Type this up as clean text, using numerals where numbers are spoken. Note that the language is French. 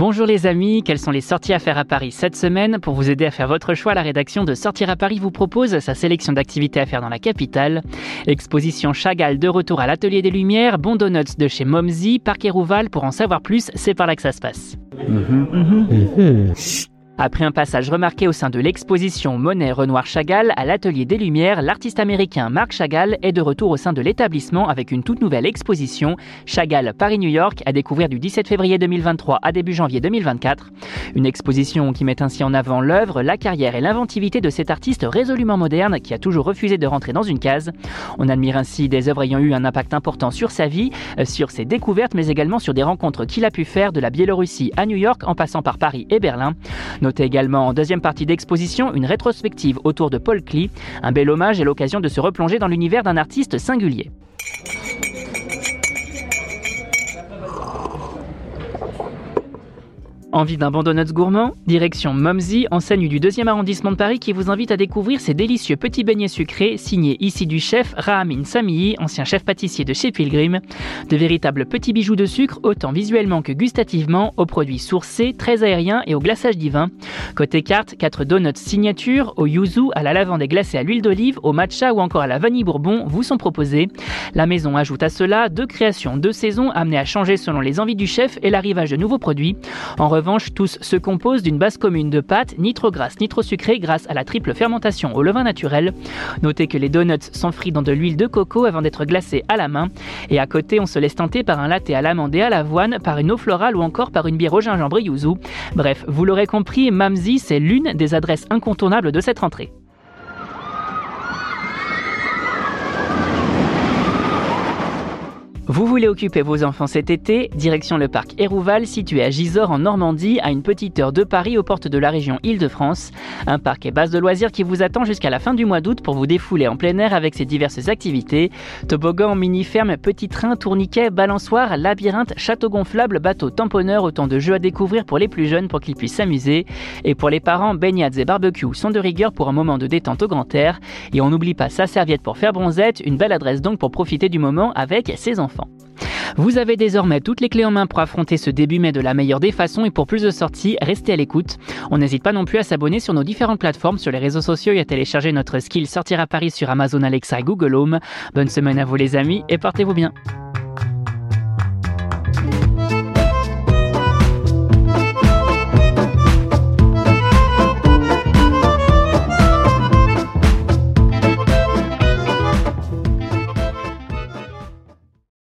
Bonjour les amis, quelles sont les sorties à faire à Paris cette semaine? Pour vous aider à faire votre choix, la rédaction de Sortir à Paris vous propose sa sélection d'activités à faire dans la capitale. Exposition Chagall de retour à l'Atelier des Lumières, Bon Donuts de chez Momsy, Parc Érouval, pour en savoir plus, c'est par là que ça se passe. Après un passage remarqué au sein de l'exposition Monet-Renoir-Chagall à l'Atelier des Lumières, l'artiste américain Marc Chagall est de retour au sein de l'établissement avec une toute nouvelle exposition Chagall Paris-New York à découvrir du 17 février 2023 à début janvier 2024. Une exposition qui met ainsi en avant l'œuvre, la carrière et l'inventivité de cet artiste résolument moderne qui a toujours refusé de rentrer dans une case. On admire ainsi des œuvres ayant eu un impact important sur sa vie, sur ses découvertes, mais également sur des rencontres qu'il a pu faire de la Biélorussie à New York en passant par Paris et Berlin. Notez également en deuxième partie d'exposition une rétrospective autour de Paul Klee, un bel hommage et l'occasion de se replonger dans l'univers d'un artiste singulier. Envie d'un bon donuts gourmand? Direction Momsy, enseigne du 2e arrondissement de Paris qui vous invite à découvrir ces délicieux petits beignets sucrés signés ici du chef Rahamin Samihi, ancien chef pâtissier de chez Pilgrim. De véritables petits bijoux de sucre, autant visuellement que gustativement, aux produits sourcés, très aériens et au glaçage divin. Côté carte, 4 donuts signature, au yuzu, à la lavande et glacée à l'huile d'olive, au matcha ou encore à la vanille bourbon vous sont proposés. La maison ajoute à cela 2 créations de saison amenées à changer selon les envies du chef et l'arrivage de nouveaux produits. En revanche, tous se composent d'une base commune de pâtes, ni trop grasses ni trop sucrées, grâce à la triple fermentation au levain naturel. Notez que les donuts sont frits dans de l'huile de coco avant d'être glacés à la main. Et à côté, on se laisse tenter par un latte à l'amande et à l'avoine, par une eau florale ou encore par une bière au gingembre et yuzu. Bref, vous l'aurez compris, Momsy, c'est l'une des adresses incontournables de cette rentrée. Vous voulez occuper vos enfants cet été? Direction le parc Érouval, situé à Gisors en Normandie, à une petite heure de Paris, aux portes de la région Ile-de-France. Un parc et base de loisirs qui vous attend jusqu'à la fin du mois d'août pour vous défouler en plein air avec ses diverses activités. Toboggan, mini-ferme, petit train, tourniquet, balançoire, labyrinthe, château gonflable, bateau tamponneur, autant de jeux à découvrir pour les plus jeunes pour qu'ils puissent s'amuser. Et pour les parents, baignades et barbecues sont de rigueur pour un moment de détente au grand air. Et on n'oublie pas sa serviette pour faire bronzette, une belle adresse donc pour profiter du moment avec ses enfants. Vous avez désormais toutes les clés en main pour affronter ce début mai de la meilleure des façons, et pour plus de sorties, restez à l'écoute. On n'hésite pas non plus à s'abonner sur nos différentes plateformes, sur les réseaux sociaux, et à télécharger notre skill Sortir à Paris sur Amazon Alexa et Google Home. Bonne semaine à vous les amis et portez-vous bien.